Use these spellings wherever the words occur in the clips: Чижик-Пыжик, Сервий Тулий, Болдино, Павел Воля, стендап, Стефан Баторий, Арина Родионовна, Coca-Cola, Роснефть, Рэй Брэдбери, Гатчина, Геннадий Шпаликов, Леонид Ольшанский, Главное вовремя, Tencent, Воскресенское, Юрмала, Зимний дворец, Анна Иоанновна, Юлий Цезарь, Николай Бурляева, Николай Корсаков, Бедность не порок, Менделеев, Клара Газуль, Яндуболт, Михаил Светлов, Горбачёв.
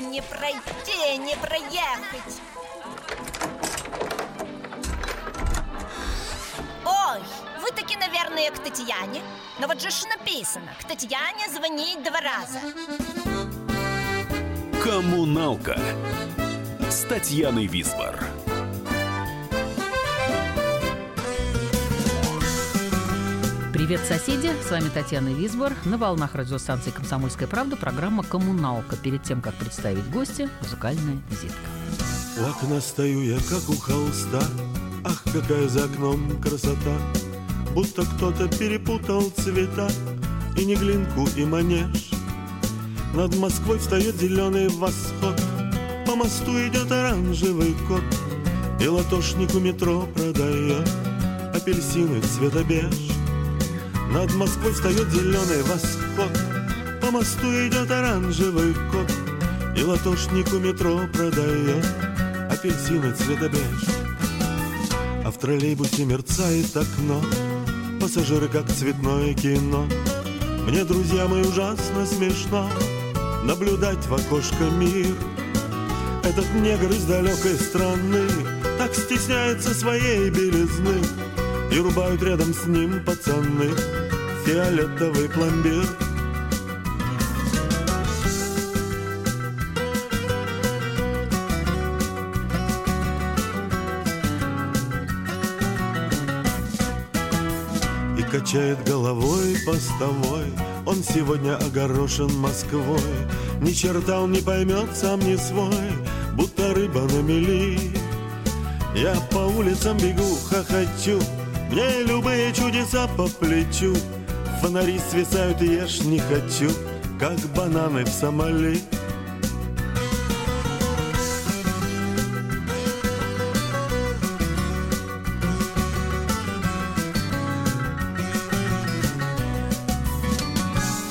Не пройти, не проехать. Ой, вы таки, наверное, к Татьяне. Но вот же ж написано: к Татьяне звонить 2 раза. Коммуналка с Татьяной Визбор. Привет, соседи! С вами Татьяна Визбор. На волнах радиостанции «Комсомольская правда» программа «Коммуналка». Перед тем, как представить гостя, музыкальная визитка. У окна стою я, как у холста. Ах, какая за окном красота! Будто кто-то перепутал цвета и не глинку, и манеж. Над Москвой встает зеленый восход, по мосту идет оранжевый кот, и латошник у метро продает апельсины цвета беж. Над Москвой встает зеленый восход, по мосту идет оранжевый кот, и латошник у метро продает апельсины цвета беж. А в троллейбусе мерцает окно, пассажиры как цветное кино. Мне, друзья мои, ужасно смешно наблюдать в окошко мир. Этот негр из далекой страны так стесняется своей белизны, и рубают рядом с ним пацаны фиолетовый пломбир. И качает головой постовой, он сегодня огорошен Москвой. Ни черта он не поймет, сам не свой, будто рыба на мели. Я по улицам бегу, хохочу, мне любые чудеса по плечу. Фонари свисают, ешь не хочу, как бананы в Сомали.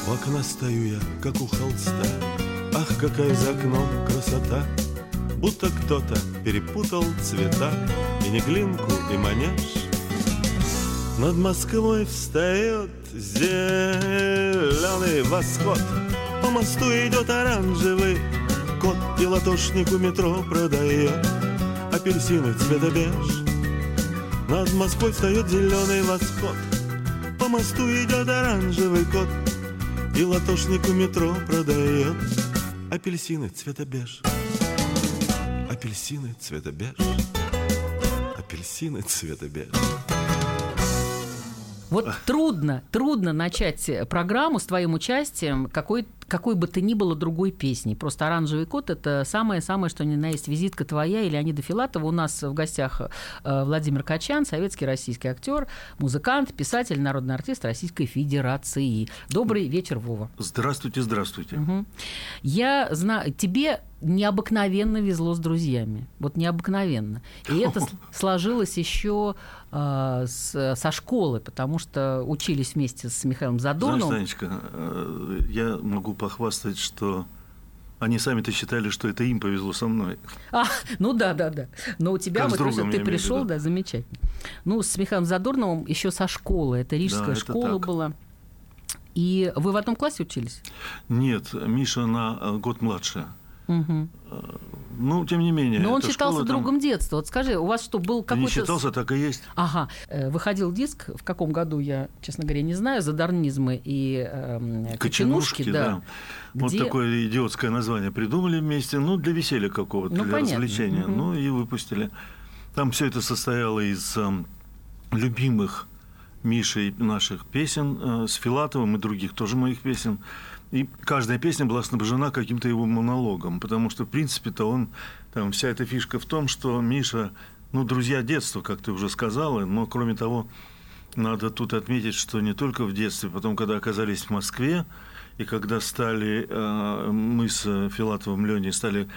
У окна стою я, как у холста. Ах, какая за окном красота! Будто кто-то перепутал цвета, и не глинку, и манеж. Над Москвой встает зеленый восход, по мосту идет оранжевый кот, и латошник у метро продает апельсины цвета беж. Над Москвой встает зеленый восход, по мосту идет оранжевый кот, и латошник у метро продает апельсины цвета беж. Апельсины цвета беж. Апельсины цвета беж. Вот трудно начать программу с твоим участием какой бы то ни было другой песни. Просто «Оранжевый кот» — это самое-самое, что ни на есть визитка твоя и Леонида Филатова. У нас в гостях Владимир Качан, советский российский актер, музыкант, писатель, народный артист Российской Федерации. Добрый вечер, Вова. Здравствуйте. Угу. Я знаю, тебе необыкновенно везло с друзьями. Вот необыкновенно. И это сложилось еще со школы, потому что учились вместе с Михаилом Задорновым. Знаешь, Танечка, я могу похвастать, что они сами-то считали, что это им повезло со мной. Ну да. Но у тебя вот ты пришел, да, замечательно. Ну, с Михаилом Задорновым еще со школы. Это рижская школа была. И вы в одном классе учились? Нет, Миша на год младше. Угу. Ну, тем не менее. Но он считался другом детства. Вот скажи, у вас что, был какой-то... Не считался, так и есть. Ага. Выходил диск, в каком году, я, честно говоря, не знаю, «Задорнизмы» и «Коченушки». Да. Вот такое идиотское название придумали вместе, ну, для веселья какого-то, для развлечения. Угу. Ну, и выпустили. Там все это состояло из любимых Мишей наших песен, с Филатовым и других тоже моих песен. И каждая песня была снабжена каким-то его монологом, потому что, в принципе-то, он там, вся эта фишка в том, что Миша, ну, друзья детства, как ты уже сказала, но, кроме того, надо тут отметить, что не только в детстве, потом, когда оказались в Москве, и когда стали, мы с Филатовым Лёней стали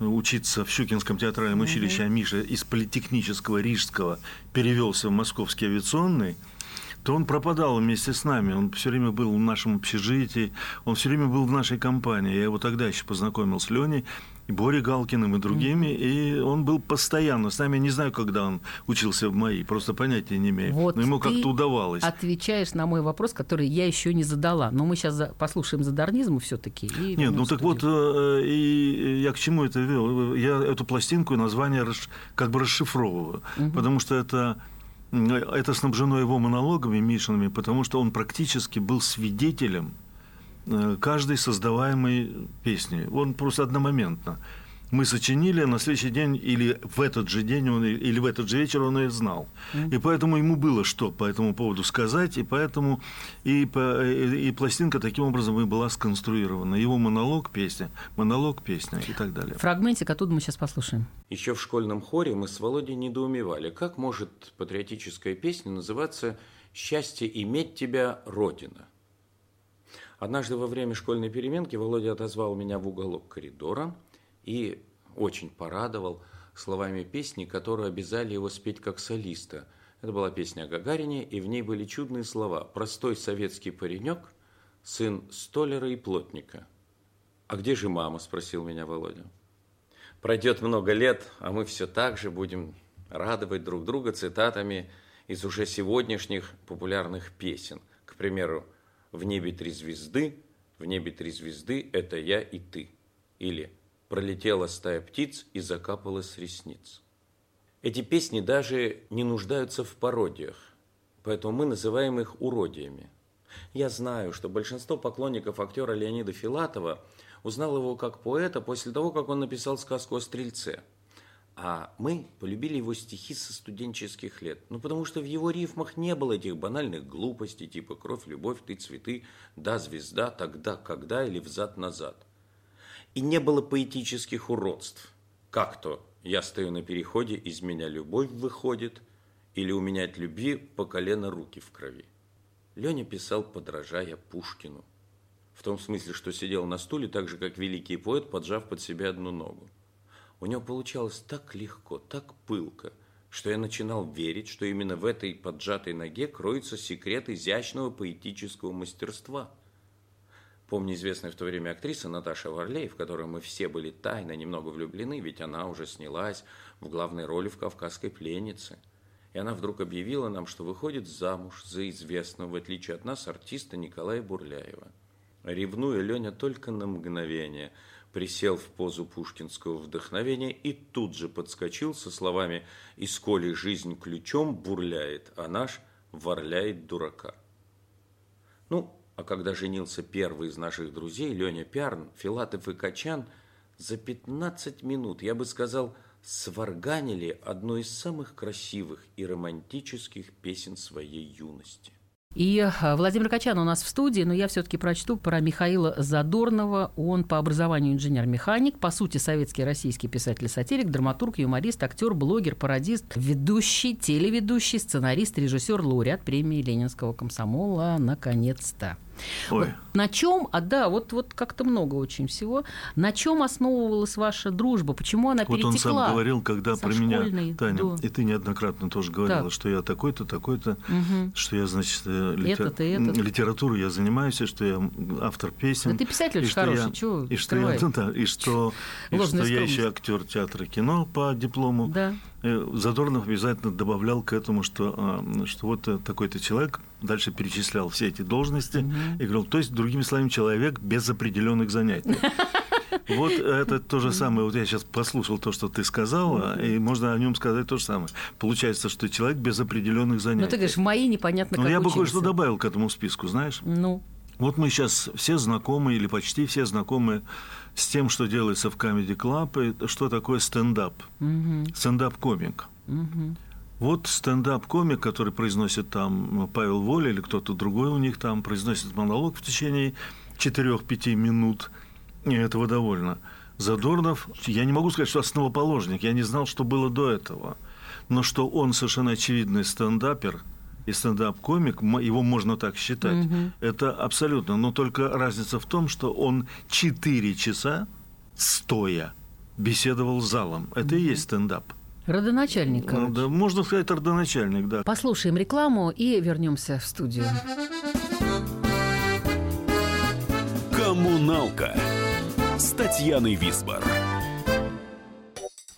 учиться в Щукинском театральном училище, а Миша из политехнического рижского перевелся в Московский авиационный, то он пропадал вместе с нами. Он все время был в нашем общежитии, он все время был в нашей компании. Я его тогда еще познакомил с Леней, и Борей Галкиным, и другими. И он был постоянно с нами. Я не знаю, когда он учился в МАИ, просто понятия не имею. Вот, но ему как-то удавалось. Отвечаешь на мой вопрос, который я еще не задала. Но мы сейчас послушаем Задорнизм все-таки. Нет, ну так вот, и я к чему это вел? Я эту пластинку и название как бы расшифровываю. Потому что это снабжено его монологами Мишиными, потому что он практически был свидетелем каждой создаваемой песни. Он просто одномоментно. Мы сочинили, а на следующий день или в этот же день, или в этот же вечер он ее знал. И поэтому ему было что по этому поводу сказать, и поэтому и пластинка таким образом и была сконструирована. Его монолог, песня и так далее. Фрагментик оттуда мы сейчас послушаем. Еще в школьном хоре мы с Володей недоумевали, как может патриотическая песня называться «Счастье иметь тебя, Родина». Однажды во время школьной переменки Володя отозвал меня в уголок коридора и очень порадовал словами песни, которую обязали его спеть как солиста. Это была песня о Гагарине, и в ней были чудные слова: «Простой советский паренек, сын столяра и плотника». «А где же мама?» – спросил меня Володя. «Пройдет много лет, а мы все так же будем радовать друг друга цитатами из уже сегодняшних популярных песен. К примеру, в небе три звезды, это я и ты». Или «Пролетела стая птиц и закапала с ресниц». Эти песни даже не нуждаются в пародиях, поэтому мы называем их уродиями. Я знаю, что большинство поклонников актера Леонида Филатова узнал его как поэта после того, как он написал сказку о Стрельце. А мы полюбили его стихи со студенческих лет. Ну, потому что в его рифмах не было этих банальных глупостей, типа «Кровь, любовь, ты, цветы, да, звезда, тогда, когда» или «Взад-назад». И не было поэтических уродств. Как то «Я стою на переходе, из меня любовь выходит» или «У меня от любви по колено руки в крови». Леня писал, подражая Пушкину. В том смысле, что сидел на стуле так же, как великий поэт, поджав под себя одну ногу. У него получалось так легко, так пылко, что я начинал верить, что именно в этой поджатой ноге кроется секрет изящного поэтического мастерства. Помню, известная в то время актриса Наташа Варлей, в которую мы все были тайно немного влюблены, ведь она уже снялась в главной роли в «Кавказской пленнице». И она вдруг объявила нам, что выходит замуж за известного, в отличие от нас, артиста Николая Бурляева. Ревнуя, Леня только на мгновение присел в позу пушкинского вдохновения и тут же подскочил со словами «Из коли жизнь ключом бурляет, а наш ворляет дурака». Ну, а когда женился первый из наших друзей, Лёня Пярн, Филатов и Качан, за 15 минут, я бы сказал, сварганили одну из самых красивых и романтических песен своей юности. И Владимир Качан у нас в студии, но я все-таки прочту про Михаила Задорнова. Он по образованию инженер-механик, по сути советский, российский писатель-сатирик, драматург, юморист, актер, блогер, пародист, ведущий, телеведущий, сценарист, режиссер, лауреат премии Ленинского комсомола «Наконец-то». Ой. На чем, вот как-то много очень всего. На чем основывалась ваша дружба? Почему она перетекла? Вот он сам говорил, когда про меня, Таня, до... и ты неоднократно тоже говорила, так. Что я такой-то, такой-то, что я, значит, литературу я занимаюсь, и что я автор песен. Да ты писатель очень хороший, чего и что я, я еще актер театра и кино по диплому. Да. Задорнов обязательно добавлял к этому, что вот такой-то человек, дальше перечислял все эти должности и говорил, то есть, другими словами, человек без определенных занятий. Вот это то же самое. Вот я сейчас послушал то, что ты сказала, и можно о нем сказать то же самое. Получается, что человек без определенных занятий. Ну, ты говоришь, в моей непонятно как учился. Я бы кое-что добавил к этому списку, знаешь? Ну. Вот мы сейчас все знакомы, или почти все знакомы с тем, что делается в Comedy Club, и что такое стендап. Стендап-комик. Вот стендап-комик, который произносит там Павел Воля или кто-то другой у них там, произносит монолог в течение 4-5 минут, и этого довольно. Задорнов, я не могу сказать, что основоположник, я не знал, что было до этого, но что он совершенно очевидный стендапер, и стендап-комик, его можно так считать, это абсолютно. Но только разница в том, что он 4 часа стоя беседовал с залом. Это и есть стендап. Родоначальник, короче. Да, можно сказать, родоначальник, да. Послушаем рекламу и вернемся в студию. Коммуналка с Татьяной Визбор.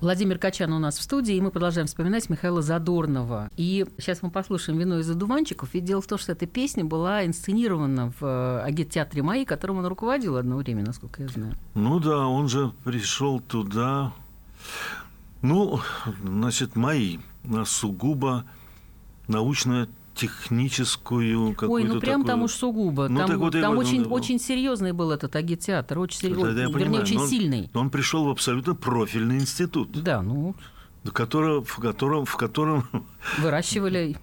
Владимир Качан у нас в студии, и мы продолжаем вспоминать Михаила Задорнова. И сейчас мы послушаем «Вино из одуванчиков». Ведь дело в том, что эта песня была инсценирована в агиттеатре МАИ, которым он руководил одно время, насколько я знаю. Ну да, он же пришел туда. Ну, значит, МАИ на сугубо научно-техническую какую-то. Ой, ну прям такую... там уж сугубо. Ну, очень серьезный был этот агиттеатр, очень сильный. Он пришел в абсолютно профильный институт. Да, ну. В котором выращивали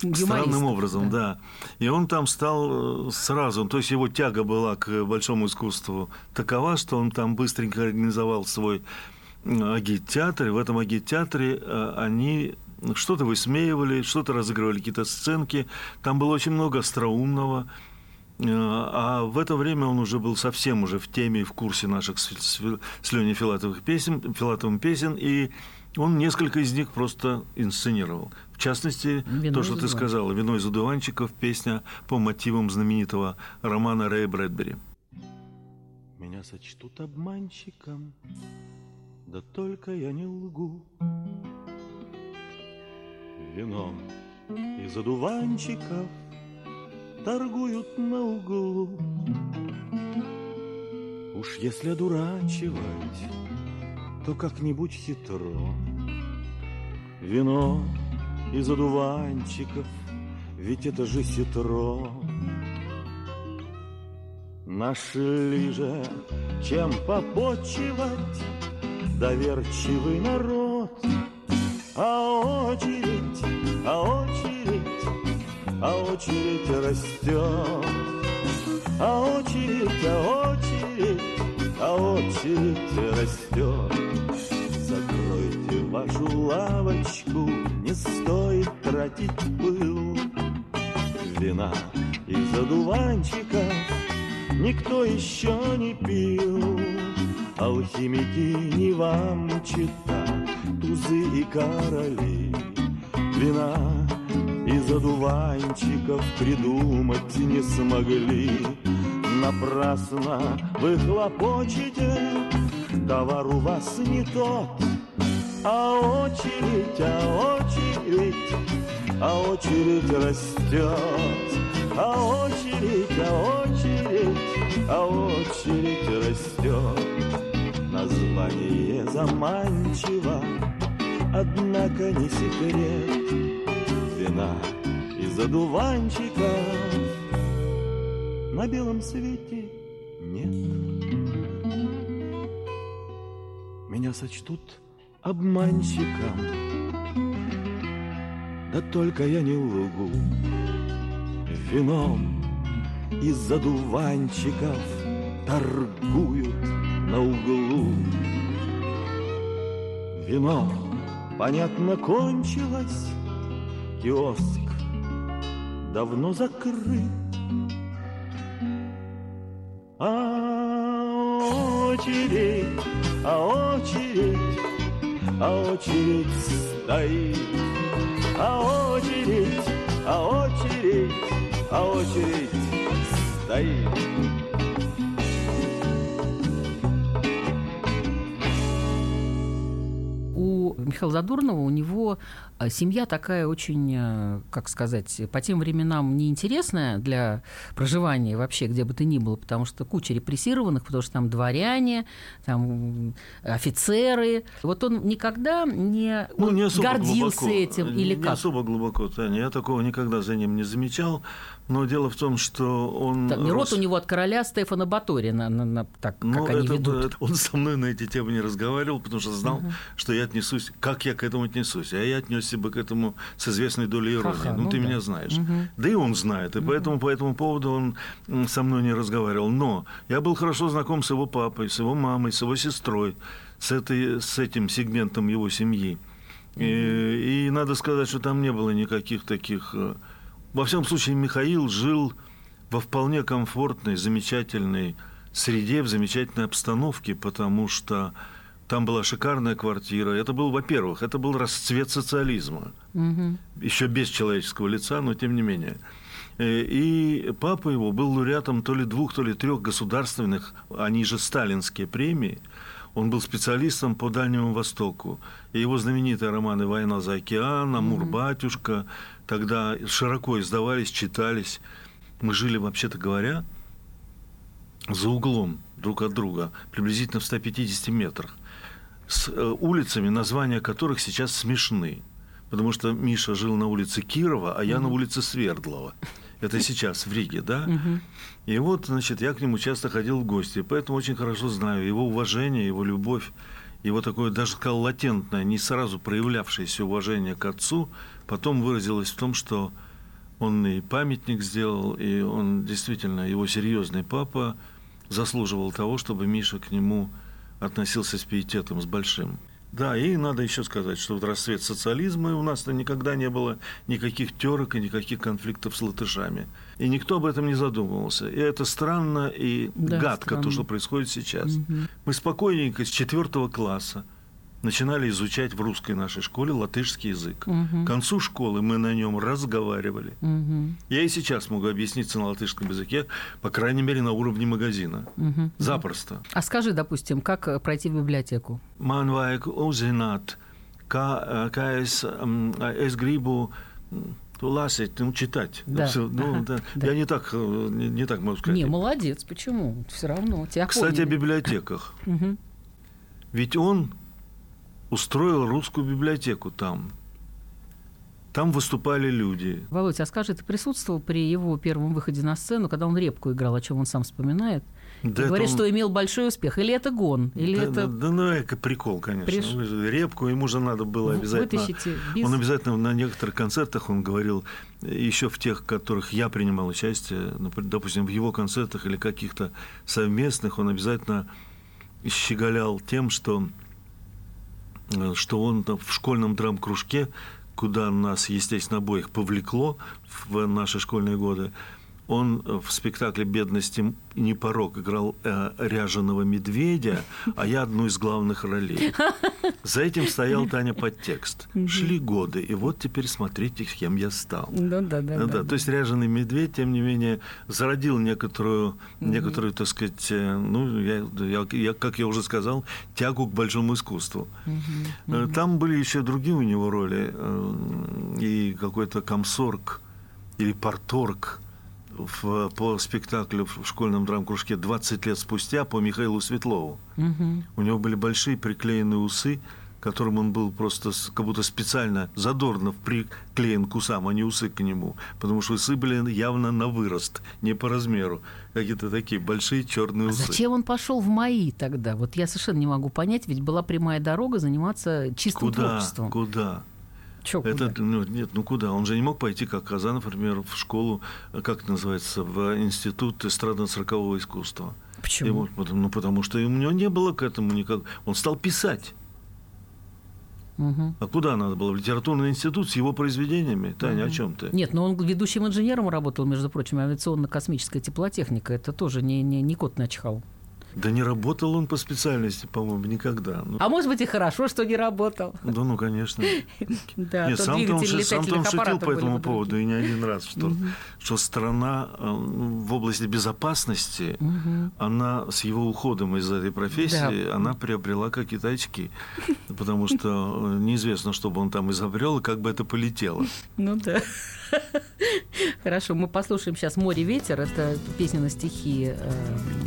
юмористов. Странным образом, да. И он там стал сразу, то есть его тяга была к большому искусству такова, что он там быстренько организовал свой агиттеатр. И в этом агиттеатре они... что-то высмеивали, что-то разыгрывали, какие-то сценки. Там было очень много остроумного. А в это время он уже был совсем уже в теме и в курсе наших с Лёней Филатовым песен. И он несколько из них просто инсценировал. В частности, «Вино то, что ты сказала, «Вино из одуванчиков», песня по мотивам знаменитого романа Рэя Брэдбери. Меня сочтут обманщиком, да только я не лгу. Вином из одуванчиков торгуют на углу. Уж если одурачивать, то как-нибудь хитро. Вино из одуванчиков, ведь это же хитро. Нашли же, чем попотчевать доверчивый народ. А очередь растет. А очередь растет. Закройте вашу лавочку, не стоит тратить пыл. Вина из одуванчиков никто еще не пил. Алхимики не вам чита, тузы и короли. Вина из одуванчиков придумать не смогли. Напрасно вы хлопочете, товар у вас не тот. А очередь растет. А очередь растет. Название заманчиво, однако не секрет. Вина из одуванчиков на белом свете нет. Меня сочтут обманщиком, да только я не лгу. Вином из одуванчиков торгуют на углу. Вино, понятно, кончилось, киоск давно закрыт. А очередь стоит. А очередь стоит. Михаила Задорнова, у него семья такая очень, как сказать, по тем временам неинтересная для проживания вообще, где бы то ни было, потому что куча репрессированных, потому что там дворяне, там офицеры. Вот он никогда не, ну, не особо гордился глубоко, этим или не как? Не особо глубоко, Таня. Я такого никогда за ним не замечал. Но дело в том, что он... Так, род у него от короля Стефана Батория, так, как они ведут. Он со мной на эти темы не разговаривал, потому что знал, что я отнесусь как я к этому отнесусь? А я отнесся бы к этому с известной долей иронии. Ты меня знаешь. Угу. Да и он знает. И поэтому по этому поводу он со мной не разговаривал. Но я был хорошо знаком с его папой, с его мамой, с его сестрой, с этим сегментом его семьи. Угу. И надо сказать, что там не было никаких таких... Во всяком случае, Михаил жил во вполне комфортной, замечательной среде, в замечательной обстановке, потому что там была шикарная квартира. Это был, во-первых, это был расцвет социализма. Угу. Еще без человеческого лица, но тем не менее. И папа его был лауреатом то ли 2, то ли 3 государственных, они же сталинские премии. Он был специалистом по Дальнему Востоку. И его знаменитые романы «Война за океан», «Амур, батюшка» тогда широко издавались, читались. Мы жили, вообще-то говоря, за углом друг от друга, приблизительно в 150 метрах. С улицами, названия которых сейчас смешны. Потому что Миша жил на улице Кирова, а я на улице Свердлова. Это сейчас в Риге, да? И вот, значит, я к нему часто ходил в гости. Поэтому очень хорошо знаю его уважение, его любовь, его такое, даже сказал, латентное, не сразу проявлявшееся уважение к отцу. Потом выразилось в том, что он и памятник сделал, и он действительно, его серьезный папа заслуживал того, чтобы Миша к нему относился с пиететом, с большим. Да, и надо еще сказать, что вот расцвет социализма, и у нас-то никогда не было никаких терок и никаких конфликтов с латышами. И никто об этом не задумывался. И это странно и гадко, то, что происходит сейчас. Мы спокойненько с 4 класса начинали изучать в русской нашей школе латышский язык. К концу школы мы на нем разговаривали. Я и сейчас могу объясниться на латышском языке, по крайней мере, на уровне магазина. Запросто. А скажи, допустим, как пройти в библиотеку? Man vajag uzināt, kā es gribu lasīt, читать. Да. Я не так могу сказать. Не, молодец, почему? Все равно. Кстати, о библиотеках. Ведь он устроил русскую библиотеку там. Там выступали люди. Володь, а скажи, ты присутствовал при его первом выходе на сцену, когда он репку играл, о чем он сам вспоминает? Да, и говорит, что имел большой успех. Или это гон? Или это... это прикол, конечно. Репку ему же надо было обязательно... Он обязательно на некоторых концертах, он говорил, еще в тех, в которых я принимал участие, допустим, в его концертах или каких-то совместных, он обязательно щеголял тем, что он в школьном драм-кружке, куда нас, естественно, обоих повлекло в наши школьные годы, он в спектакле «Бедность не порок» играл ряженого медведя, а я одну из главных ролей. За этим стоял, Таня, подтекст. Шли годы, и вот теперь смотрите, кем я стал. То есть ряженый медведь, тем не менее, зародил некоторую, так сказать, как я уже сказал, тягу к большому искусству. Там были еще другие у него роли. И какой-то комсорг или парторг по спектаклю в школьном драм-кружке 20 лет спустя по Михаилу Светлову. У него были большие приклеенные усы, которым он был просто как будто специально Задорнов приклеен к усам, а не усы к нему. Потому что усы были явно на вырост, не по размеру. Какие-то такие большие черные усы. А зачем он пошел в МАИ тогда? Вот я совершенно не могу понять, ведь была прямая дорога заниматься чистым творчеством. Куда? Куда? Он же не мог пойти, как Казанов, например, в школу, как это называется, в институт эстрадно-циркового искусства. Почему? Потому что у него не было к этому никак. Он стал писать. А куда надо было? В литературный институт с его произведениями? Таня, о чем ты? Нет, но он ведущим инженером работал, между прочим, авиационно-космическая теплотехника. Это тоже не кот начхал. Да не работал он по специальности, по-моему, никогда. А может быть, и хорошо, что не работал. Да, конечно. Нет, сам-то он шутил по этому поводу, и не один раз, что страна в области безопасности, она с его уходом из этой профессии, она приобрела какие-то очки. Потому что неизвестно, что бы он там изобрел, и как бы это полетело. Хорошо, мы послушаем сейчас «Море, ветер». Это песня на стихи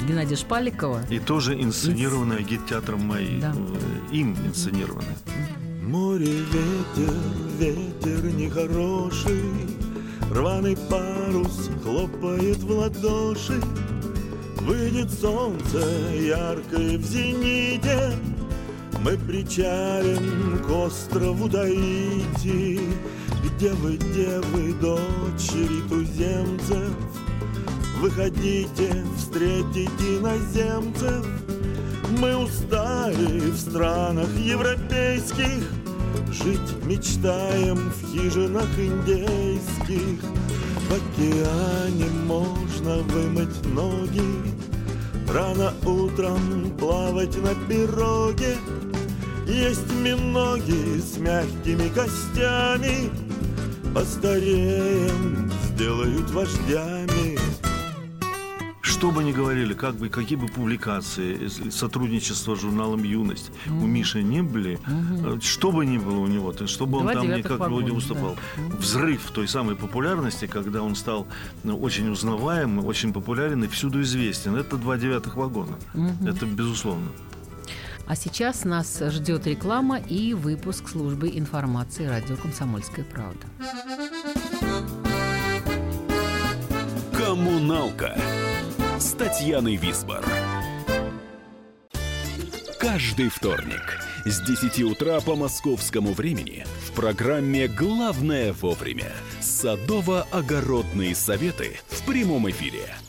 Геннадия Шпаликова. И тоже инсценированная гид-театром МАИ. Им инсценированная. Море, ветер, ветер нехороший, рваный парус хлопает в ладоши. Выйдет солнце яркое в зените, Мы причалим к острову Таити, где вы, девы, дочери туземцев. Выходите, встретите иноземцев. Мы устали в странах европейских, жить мечтаем в хижинах индейских. В океане можно вымыть ноги, рано утром плавать на пироге. Есть миноги с мягкими костями, постареем, сделают вождями. Что бы ни говорили, как бы, какие бы публикации, сотрудничество с журналом «Юность» у Миши не были, что бы ни было у него, то есть, что бы он там никак не уступал. Взрыв той самой популярности, когда он стал очень узнаваемым, очень популярен и всюду известен. Это 2 девятых вагона. Это безусловно. А сейчас нас ждет реклама и выпуск службы информации радио «Комсомольская правда». «Коммуналка» с Татьяной Визбор. Каждый вторник с 10 утра по московскому времени в программе «Главное вовремя» садово-огородные советы в прямом эфире.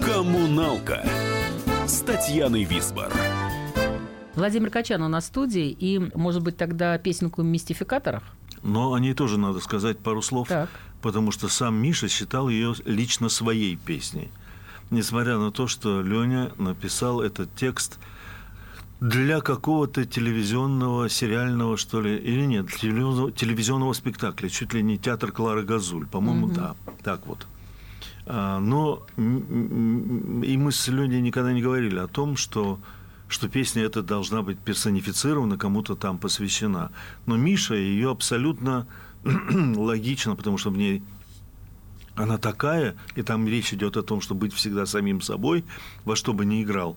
«Коммуналка» с Татьяной Визбор. Владимир Качан у нас в студии, и, может быть, тогда песенку «Мистификаторов». Но о ней тоже надо сказать пару слов, так. Потому что сам Миша считал ее лично своей песней. Несмотря на то, что Лёня написал этот текст для какого-то телевизионного, сериального, что ли, или нет, телевизионного спектакля, чуть ли не театр Клары Газуль, по-моему, да, так вот. Но и мы с Лёней никогда не говорили о том, что песня эта должна быть персонифицирована, кому-то там посвящена. Но Миша ее абсолютно логично, потому что в ней она такая, и там речь идет о том, что быть всегда самим собой, во что бы ни играл,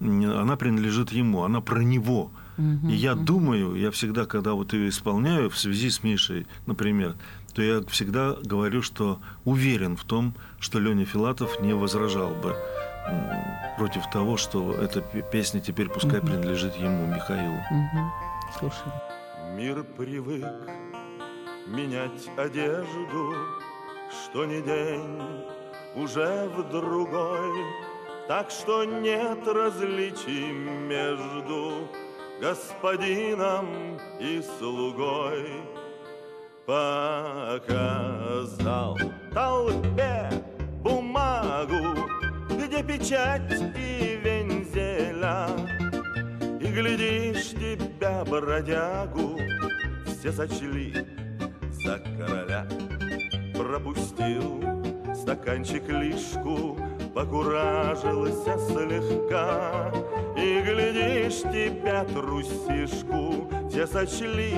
она принадлежит ему, она про него. И я думаю, я всегда, когда вот ее исполняю в связи с Мишей, например, то я всегда говорю, что уверен в том, что Лёня Филатов не возражал бы против того, что эта песня теперь пускай принадлежит ему, Михаилу. Слушай. Мир привык менять одежду, что не день, уже в другой, так что нет различий между господином и слугой. Показал толпе бумагу, где печать и вензеля. И глядишь, тебя, бродягу, все сочли за короля. Пропустил стаканчик лишку, покуражился слегка. И глядишь, тебя, трусишку, все сочли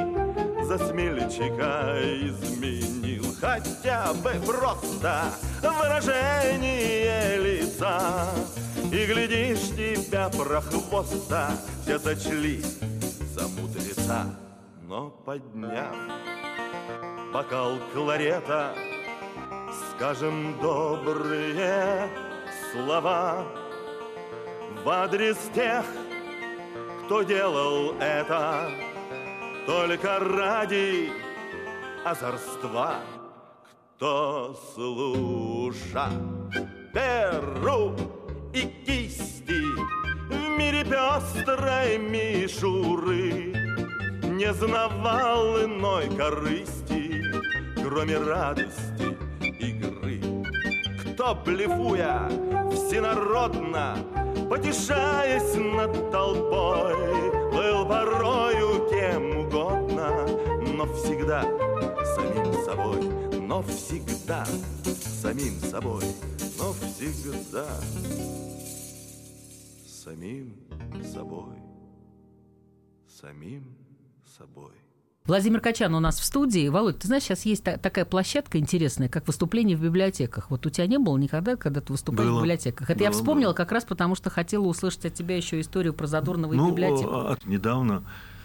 за смельчака. Изменил хотя бы просто выражение лица. И глядишь, тебя, прохвоста, все сочли за мудреца. Но подняв бокал кларета, скажем добрые слова в адрес тех, кто делал это только ради озорства. Кто служа перу и кисти в мире пестрой мишуры, не знавал иной корысти, кроме радости игры. Кто, блефуя всенародно, потешаясь над толпой, был порою кем угодно, но всегда самим собой, но всегда самим собой, но всегда самим собой, самим собой. Владимир Качан у нас в студии. Володь, ты знаешь, сейчас есть такая площадка интересная, как выступление в библиотеках. Вот у тебя не было никогда, когда ты выступал в библиотеках? Это было, я вспомнила как раз потому, что хотела услышать от тебя еще историю про Задорнова и библиотеку. Недавно,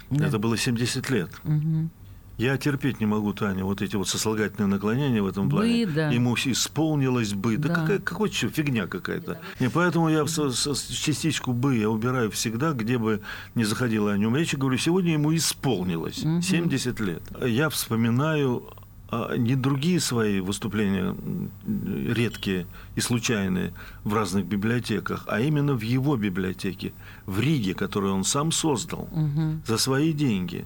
да. Это было 70 лет. Угу. Я терпеть не могу, Таня, вот эти вот сослагательные наклонения в этом плане. Да. Ему исполнилось бы. Да, да какая-то фигня какая-то. Да. И поэтому я частичку «бы» я убираю всегда, где бы не заходила о нем речь. И говорю, сегодня ему исполнилось 70 лет. Я вспоминаю не другие свои выступления, редкие и случайные, в разных библиотеках, а именно в его библиотеке, в Риге, которую он сам создал за свои деньги.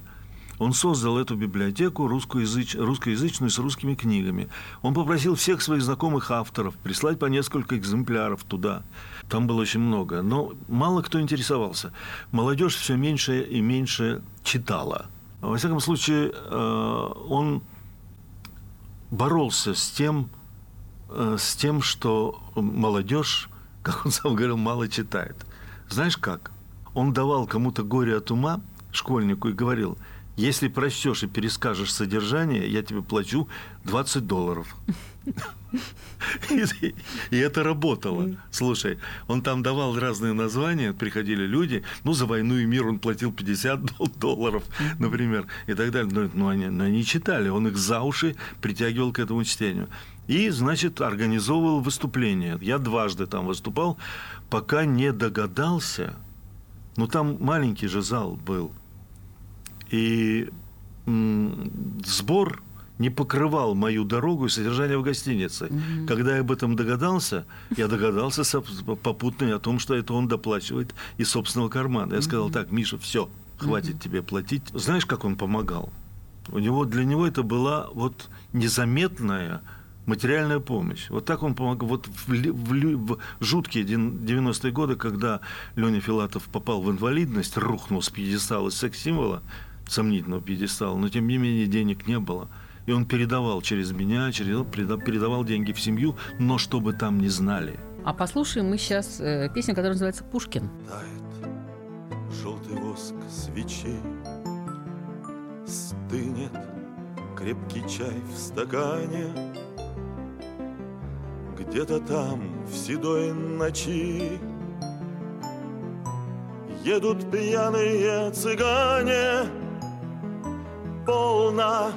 Он создал эту библиотеку русскоязычную с русскими книгами. Он попросил всех своих знакомых авторов прислать по несколько экземпляров туда. Там было очень много. Но мало кто интересовался. Молодежь все меньше и меньше читала. Во всяком случае, он боролся с тем, что молодежь, как он сам говорил, мало читает. Знаешь как? Он давал кому-то «Горе от ума», школьнику, и говорил: если прочтешь и перескажешь содержание, я тебе плачу $20. И это работало. Слушай, он там давал разные названия, приходили люди, за «Войну и мир» он платил $50, например, и так далее. Но они читали, он их за уши притягивал к этому чтению. И, значит, организовывал выступление. Я дважды там выступал, пока не догадался. Там маленький же зал был. И сбор не покрывал мою дорогу и содержание в гостинице. Когда я об этом догадался, попутно о том, что это он доплачивает из собственного кармана. Я сказал: так, Миша, все, хватит тебе платить. Знаешь, как он помогал? Для него это была незаметная материальная помощь. Вот так он помогал. В жуткие 90-е годы, когда Лёня Филатов попал в инвалидность, рухнул с пьедестала, секс-символа, сомнительного пьедестала, но тем не менее денег не было. И он передавал через меня, передавал деньги в семью, но чтобы там не знали. А послушаем мы сейчас песню, которая называется «Пушкин». Тает желтый воск свечей, стынет крепкий чай в стакане. Где-то там, в седой ночи, едут пьяные цыгане. Полно,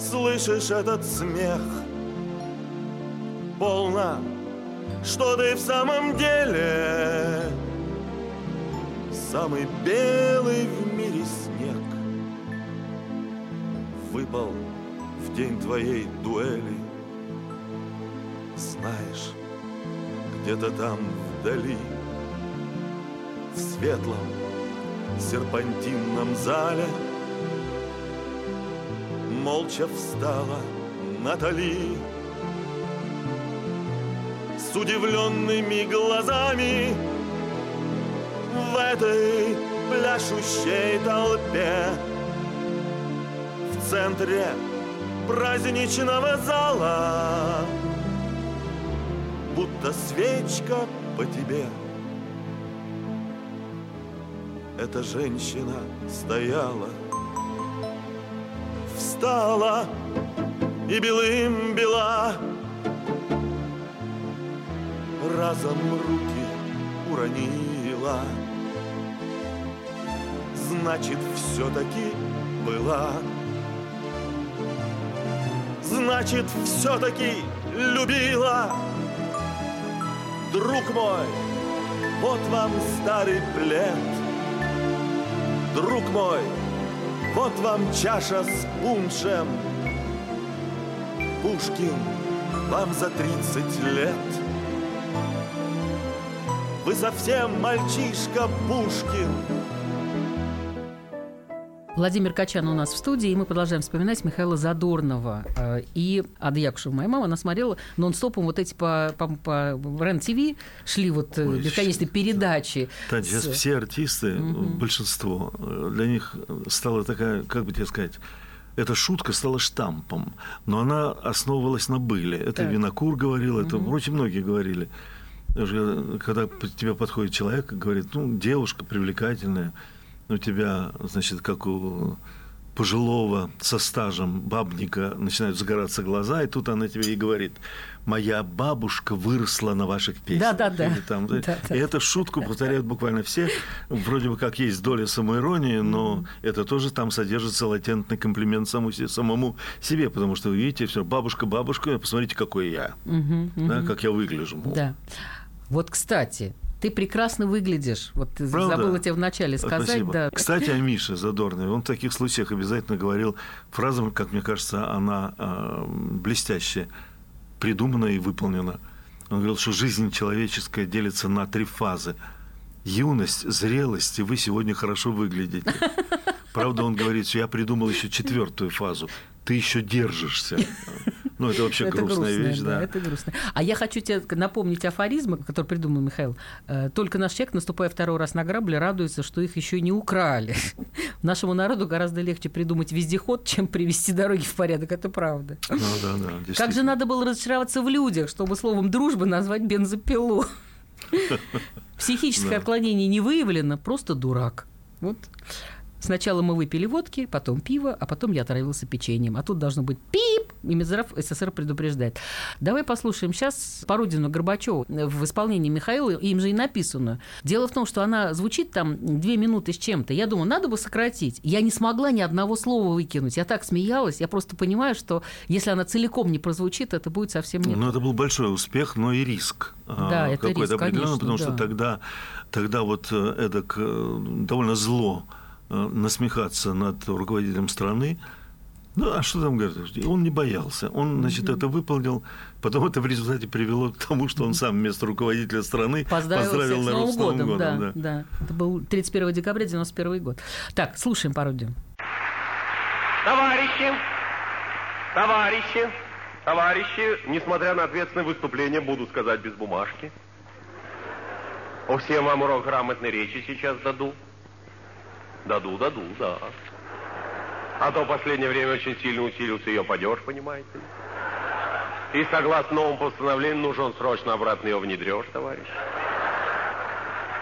слышишь этот смех? Полно, что ты в самом деле самый белый в мире снег выпал в день твоей дуэли. Знаешь, где-то там вдали, в светлом серпантинном зале, молча встала Натали с удивленными глазами. В этой пляшущей толпе, в центре праздничного зала, будто свечка по тебе, эта женщина стояла, встала и белым бела. Разом руки уронила, значит, все-таки была. Значит, все-таки любила. Друг мой, вот вам старый плед. Друг мой, вот вам чаша с пуншем. Пушкин, вам за 30 лет. Вы совсем мальчишка, Пушкин. Владимир Качан у нас в студии, и мы продолжаем вспоминать Михаила Задорнова. И Ада Якушева, моя мама, она смотрела нон-стопом эти по РЕН-ТВ шли бесконечные передачи. Таня, сейчас все артисты, большинство, для них стала такая, как бы тебе сказать, эта шутка стала штампом, но она основывалась на быле. Это Винокур говорил, это прочие многие говорили. когда к тебе подходит человек и говорит, ну, девушка привлекательная, у тебя, значит, как у пожилого со стажем бабника начинают загораться глаза, и тут она тебе и говорит, моя бабушка выросла на ваших песнях. Да. И эту шутку повторяют буквально все. Вроде бы как есть доля самоиронии, но это тоже там содержится латентный комплимент самому себе, потому что вы видите, все, бабушка, посмотрите, какой я, да, как я выгляжу. Мол. Да. Вот, кстати... Ты прекрасно выглядишь. Вот забыла тебе вначале сказать. Спасибо. Да. Кстати, о Мише Задорнове. Он в таких случаях обязательно говорил фразу, как мне кажется, она блестяще придумана и выполнена. Он говорил, что жизнь человеческая делится на три фазы. Юность, зрелость, и вы сегодня хорошо выглядите. Правда, он говорит, что я придумал еще четвертую фазу. Ты еще держишься. Ну, это вообще грустная вещь, да. Это грустно. А я хочу тебе напомнить афоризм, который придумал Михаил. Только наш человек, наступая второй раз на грабли, радуется, что их еще и не украли. Нашему народу гораздо легче придумать вездеход, чем привести дороги в порядок. Это правда. Ну, да. Как же надо было разочароваться в людях, чтобы словом «дружба» назвать бензопилу. Психическое отклонение не выявлено, просто дурак. Вот. Сначала мы выпили водки, потом пиво, а потом я отравился печеньем. А тут должно быть пип, и Минздрав СССР предупреждает. Давай послушаем сейчас пародию на Горбачёва в исполнении Михаила, им же и написано. Дело в том, что она звучит там 2 минуты с чем-то. Я думаю, надо бы сократить. Я не смогла ни одного слова выкинуть. Я так смеялась. Я просто понимаю, что если она целиком не прозвучит, это будет совсем не... Ну, это был большой успех, но и риск. Да, это риск, конечно. Потому что тогда вот эдак довольно зло насмехаться над руководителем страны. Ну, а что там говорить? Он не боялся. Он, значит, это выполнил. Потом это в результате привело к тому, что он сам вместо руководителя страны поздравил народ с Новым годом. Да. Это был 31 декабря 1991 год. Так, слушаем пародию. Товарищи, несмотря на ответственное выступление, буду сказать без бумажки. Всем вам урок грамотной речи сейчас даду. Даду, да. А то в последнее время очень сильно усилился ее падеж, понимаете. И согласно новому постановлению, нужен срочно обратно ее внедрёж, товарищ.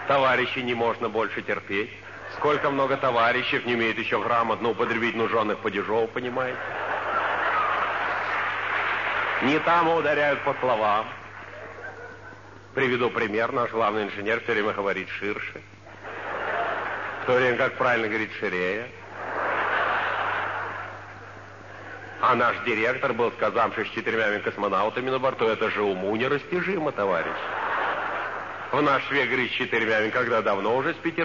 Товарищи, не можно больше терпеть. Сколько много товарищей не умеет еще грамотно употребить нуженных падежов, понимаете. Не там ударяют по словам. Приведу пример. Наш главный инженер все время говорит ширше. В то время, как правильно говорит, ширея. А наш директор был, сказавший, с 4 космонавтами на борту, это же уму нерастяжимо, товарищ. В наш век, говорит, с 4, когда давно уже с 5.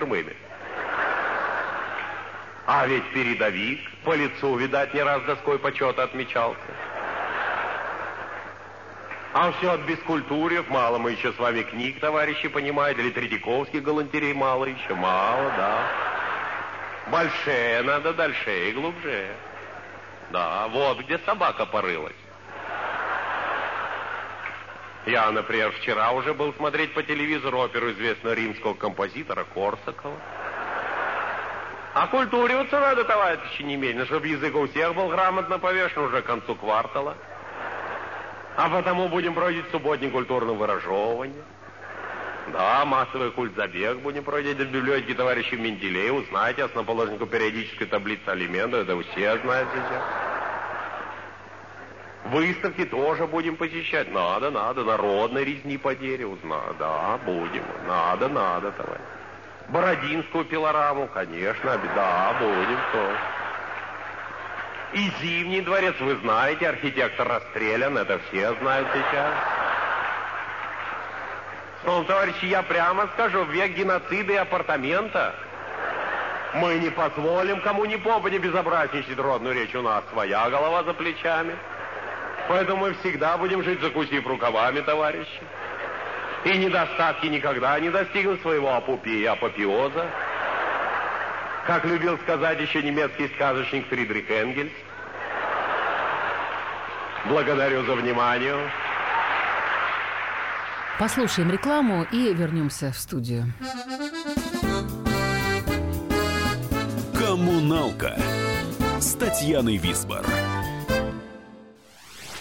А ведь передовик по лицу, видать, не раз доской почета отмечался. А все от бескультурьев, мало мы еще с вами книг, товарищи, понимаете, или третьяковских галантерей мало, да. Большее надо, дальше и глубже. Да, вот где собака порылась. Я, например, вчера уже был смотреть по телевизору оперу известного римского композитора Корсакова. А культуриваться надо, товарищи, немедленно, чтобы язык у всех был грамотно повешен уже к концу квартала. А потому будем проводить субботнее культурное выражевывание. Да, массовый культзабег будем проводить в библиотеке товарища Менделеева. Узнаете основоположнику периодической таблицы алиментов. Это вы все знаете сейчас. Выставки тоже будем посещать. Надо. Народной резни по дереву. Да, будем. Надо, товарищ. Бородинскую пилораму, конечно. Да, будем тоже. И Зимний дворец, вы знаете, архитектор расстрелян, это все знают сейчас. Словом, товарищи, я прямо скажу, в век геноцида и апартамента мы не позволим кому ни попади безобразничать родную речь, у нас своя голова за плечами. Поэтому мы всегда будем жить, закусив рукавами, товарищи. И недостатки никогда не достигнут своего апопиоза. Как любил сказать еще немецкий сказочник Фридрих Энгельс. Благодарю за внимание. Послушаем рекламу и вернемся в студию. Коммуналка с Татьяной Визбор.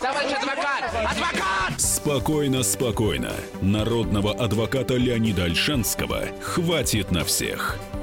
Товарищ адвокат! Спокойно, спокойно. Народного адвоката Леонида Ольшанского хватит на всех.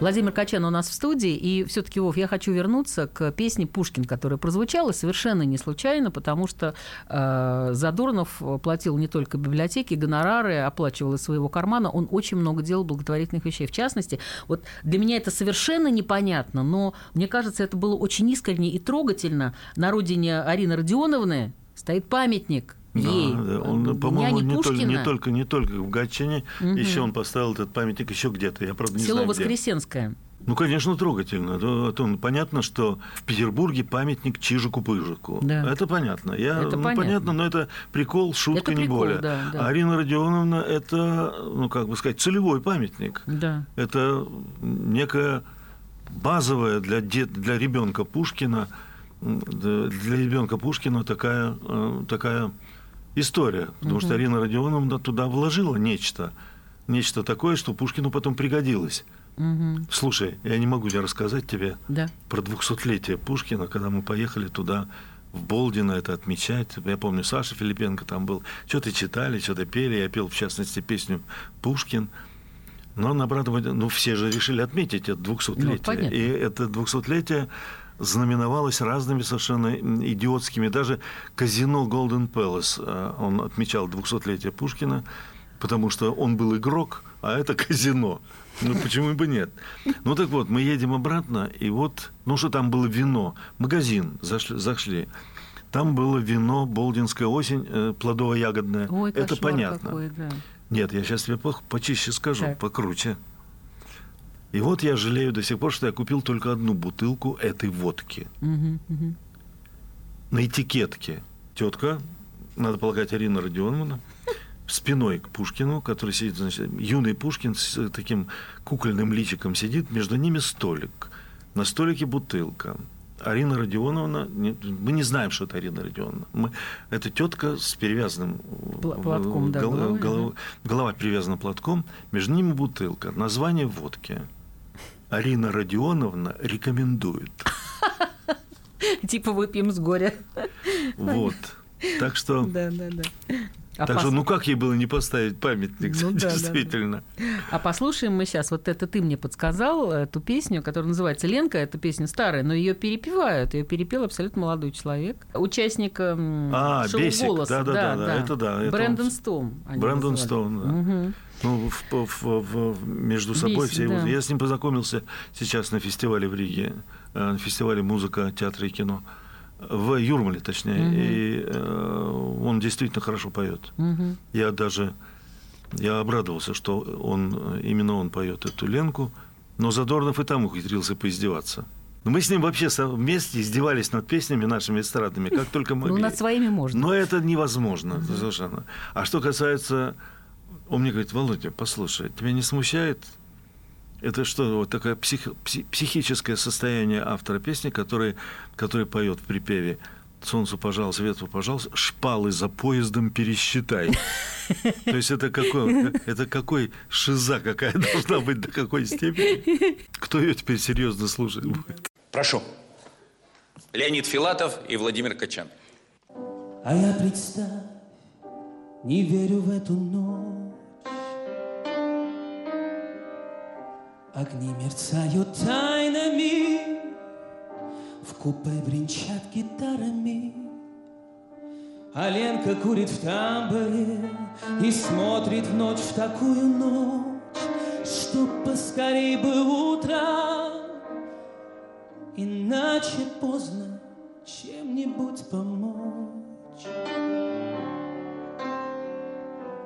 Владимир Качан у нас в студии, и все-таки, Вов, я хочу вернуться к песне «Пушкин», которая прозвучала совершенно не случайно, потому что Задорнов платил не только библиотеки, гонорары, оплачивал из своего кармана, он очень много делал благотворительных вещей. В частности, вот для меня это совершенно непонятно, но мне кажется, это было очень искренне и трогательно. На родине Арины Родионовны стоит памятник. Ей. Да, он, по-моему, не только в Гатчине, еще он поставил этот памятник еще где-то. Я, правда, не знаю, где. Село Воскресенское. Ну, конечно, трогательно. Понятно, что в Петербурге памятник Чижику-Пыжику. Да. Это понятно. Понятно, но это прикол, шутка, это прикол, не более. Да, да. Арина Родионовна – это, целевой памятник. Да. Это некая базовая для ребенка Пушкина, такая история, потому что Арина Родионовна туда вложила нечто такое, что Пушкину потом пригодилось. Слушай, я не могу рассказать тебе про 200-летие Пушкина, когда мы поехали туда, в Болдино, это отмечать. Я помню, Саша Филипенко там был. Что-то читали, что-то пели. Я пел, в частности, песню «Пушкин». Но на обратном... все же решили отметить это 200-летие. И это 200-летие знаменовалась разными совершенно идиотскими. Даже казино Golden Palace, он отмечал 200-летие Пушкина, потому что он был игрок, а это казино. Почему бы нет? Так вот, мы едем обратно, и что там было вино. Магазин зашли. Там было вино, болдинская осень, плодово-ягодное. Ой, это понятно. Какой, да. Нет, я сейчас тебе почище скажу, так. Покруче. И я жалею до сих пор, что я купил только одну бутылку этой водки. На этикетке тетка, надо полагать, Арина Родионовна, спиной к Пушкину, который сидит, юный Пушкин с таким кукольным личиком сидит, между ними столик. На столике бутылка. Арина Родионовна, мы не знаем, что это Арина Родионовна. Это тетка с перевязанным платком, голова перевязана платком, между ними бутылка. Название водки. Арина Родионовна рекомендует. Типа выпьем с горя. Вот. Так что. Так что, как ей было не поставить памятник, действительно. А послушаем мы сейчас, это ты мне подсказал, эту песню, которая называется «Ленка», эта песня старая, но ее перепевают, ее перепел абсолютно молодой человек, участник шоу «Голос». Да. Брэндон Стоун. Брэндон Стоун, между собой все его... Я с ним познакомился сейчас на фестивале в Риге, на фестивале «Музыка, театр и кино». В Юрмале, точнее. И он действительно хорошо поет. Я обрадовался, что именно он поет эту «Ленку». Но Задорнов и там ухитрился поиздеваться. Мы с ним вообще вместе издевались над песнями нашими эстрадными, как только могли. Над своими можно. Но это невозможно совершенно. А что касается... Он мне говорит: Володя, послушай, тебя не смущает... Это что, такое психическое состояние автора песни, который поет в припеве «Солнцу пожалуйста, ветру пожалуйста, шпалы за поездом пересчитай». То есть это шиза какая должна быть, до какой степени? Кто ее теперь серьезно слушать будет? Прошу. Леонид Филатов и Владимир Качан. А я, представь, не верю в эту ночь. Огни мерцают тайнами, в купе бренчат гитарами, а Ленка курит в тамбуре и смотрит в ночь, в такую ночь, чтоб поскорей бы утро, иначе поздно чем-нибудь помочь.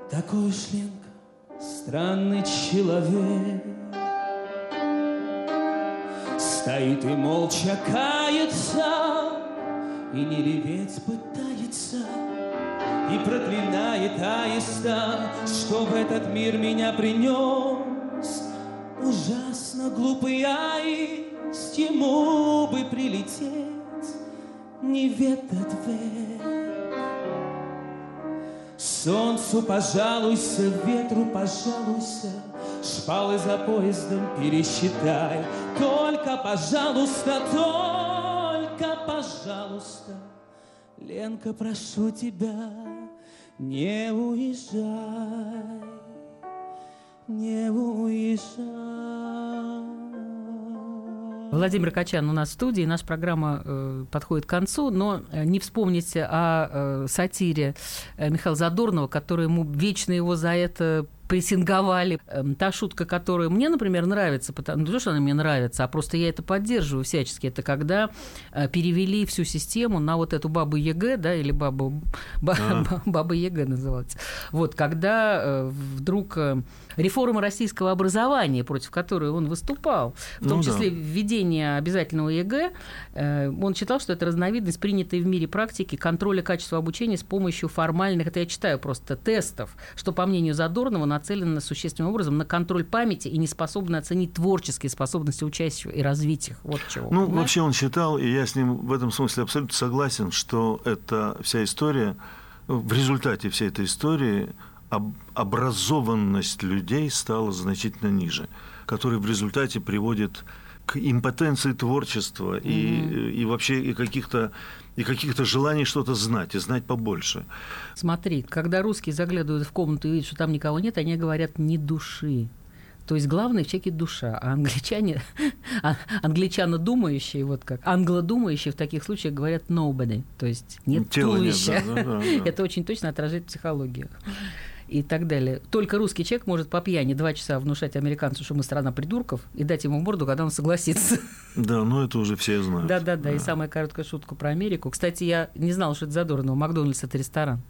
Такой уж Ленка, странный человек. Стоит и молча кается, и не реветь пытается, и проклинает аиста, что в этот мир меня принес. Ужасно глупый аист, ему бы прилететь, не ведать век. Солнцу пожалуйся, ветру пожалуйся, шпалы за поездом пересчитай. Только, пожалуйста, Ленка, прошу тебя, не уезжай, не уезжай. Владимир Качан у нас в студии. Наша программа подходит к концу, но не вспомните о сатире Михаила Задорнова, который ему вечно его за это прессинговали. Та шутка, которая мне, например, нравится, потому что она мне нравится, а просто я это поддерживаю всячески. Это когда перевели всю систему на вот эту бабу ЕГЭ, да, или баба ЕГЭ называется. Вот, когда вдруг реформа российского образования, против которой он выступал, в том числе введение обязательного ЕГЭ, он считал, что это разновидность принятой в мире практики контроля качества обучения с помощью формальных, это я читаю просто, тестов, что, по мнению Задорнова, нацелены существенным образом на контроль памяти и не способны оценить творческие способности учащего и развить их. Вот чего. Ну, понимаешь? Вообще он считал, и я с ним в этом смысле абсолютно согласен, что эта вся история, в результате всей этой истории образованность людей стала значительно ниже, которая в результате приводит к импотенции творчества и вообще и каких-то желаний что-то знать, и знать побольше. Смотри, когда русские заглядывают в комнату и видят, что там никого нет, они говорят «ни души». То есть главное в человеке душа, а англичанодумающие, вот как англодумающие в таких случаях говорят «nobody», то есть «нет туловища». Это очень точно отражает психологию. И так далее. Только русский человек может по пьяни 2 часа внушать американцу, что мы страна придурков, и дать ему морду, когда он согласится. Да, ну это уже все знают. Да. И самая короткая шутка про Америку. Кстати, я не знала, что это Задорнов. Макдональдс – это ресторан.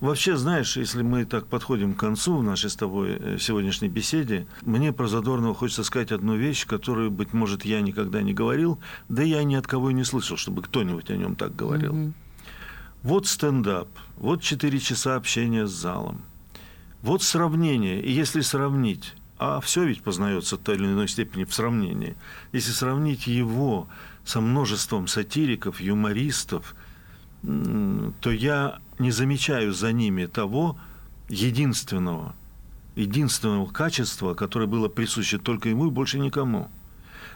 Вообще, знаешь, если мы так подходим к концу в нашей с тобой сегодняшней беседе, мне про Задорнова хочется сказать одну вещь, которую, быть может, я никогда не говорил, да я ни от кого и не слышал, чтобы кто-нибудь о нем так говорил. Вот стендап, вот 4 часа общения с залом. Вот сравнение, и если сравнить, а все ведь познается в той или иной степени в сравнении, если сравнить его со множеством сатириков, юмористов, то я не замечаю за ними того единственного качества, которое было присуще только ему и больше никому.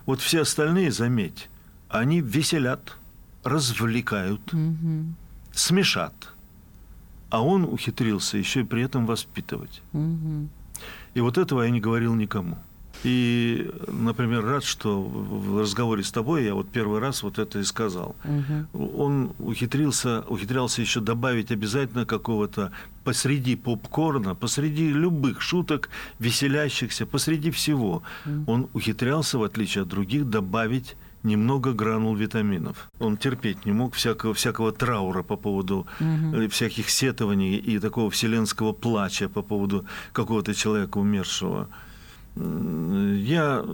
Вот все остальные, заметь, они веселят, развлекают, смешат. А он ухитрился еще и при этом воспитывать. И вот этого я не говорил никому. И, например, рад, что в разговоре с тобой я вот первый раз вот это и сказал. Он ухитрялся еще добавить обязательно какого-то посреди попкорна, посреди любых шуток, веселящихся, посреди всего. Он ухитрялся, в отличие от других, добавить немного гранул витаминов. Он терпеть не мог всякого траура по поводу всяких сетований и такого вселенского плача по поводу какого-то человека умершего. Я,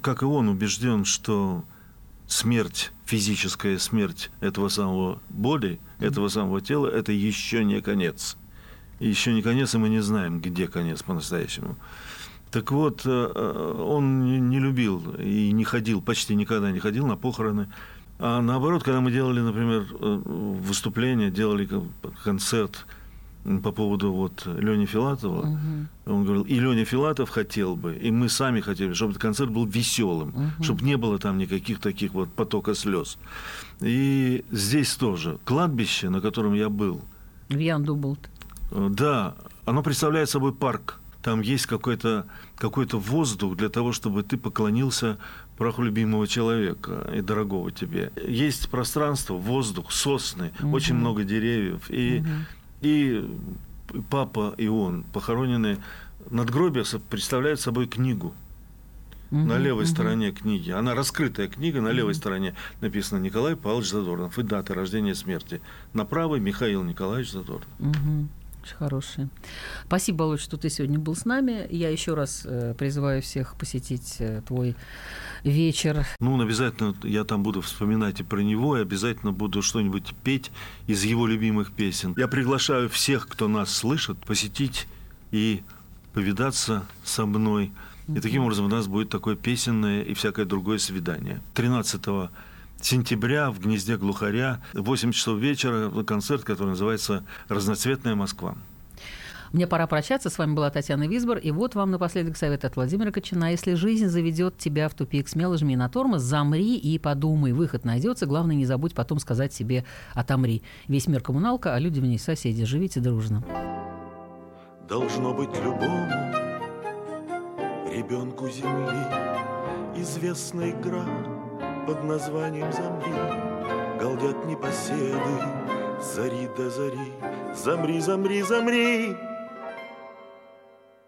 как и он, убежден, что смерть, физическая смерть этого самого боли, этого самого тела, это еще не конец. Еще не конец, и мы не знаем, где конец по-настоящему. Так вот, он не любил и не ходил, почти никогда не ходил на похороны. А наоборот, когда мы делали, например, выступление, делали концерт по поводу вот Лёни Филатова, он говорил, и Лёня Филатов хотел бы, и мы сами хотели, чтобы этот концерт был веселым, чтобы не было там никаких таких вот потока слез. И здесь тоже кладбище, на котором я был. В Яндуболт. Да, оно представляет собой парк. Там есть какой-то воздух для того, чтобы ты поклонился праху любимого человека и дорогого тебе. Есть пространство, воздух, сосны, очень много деревьев. И папа и он похоронены. Надгробие представляет собой книгу. На левой стороне книги. Она раскрытая книга. На левой стороне написано «Николай Павлович Задорнов» и дата рождения и смерти. На правой «Михаил Николаевич Задорнов». Очень хорошие. Спасибо, Володь, что ты сегодня был с нами. Я еще раз призываю всех посетить твой вечер. Обязательно я там буду вспоминать и про него, и обязательно буду что-нибудь петь из его любимых песен. Я приглашаю всех, кто нас слышит, посетить и повидаться со мной. И таким образом у нас будет такое песенное и всякое другое свидание. 13 сентября в «Гнезде глухаря» в 8 часов вечера концерт, который называется «Разноцветная Москва». Мне пора прощаться. С вами была Татьяна Визбор. И вот вам напоследок совет от Владимира Качана. Если жизнь заведет тебя в тупик, смело жми на тормоз, замри и подумай. Выход найдется. Главное, не забудь потом сказать себе «отомри». Весь мир коммуналка, а люди в ней соседи. Живите дружно. Должно быть любому ребенку земли известна игра под названием «Замри». Голдят непоседы зари до зари. Замри, замри, замри.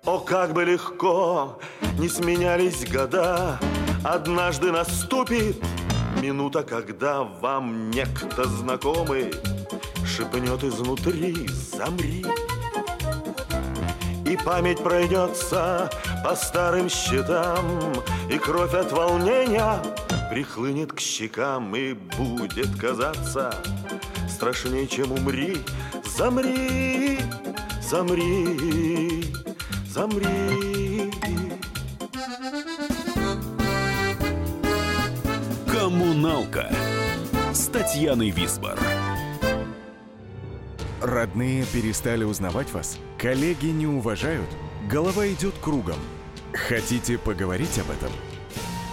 О, как бы легко не сменялись года, однажды наступит минута, когда вам некто знакомый шепнет изнутри «Замри». И память пройдется по старым счетам, и кровь от волнения прихлынет к щекам, и будет казаться страшнее, чем умри. Замри, замри, замри. Коммуналка с Татьяной Визбор. Родные перестали узнавать вас? Коллеги не уважают? Голова идет кругом? Хотите поговорить об этом?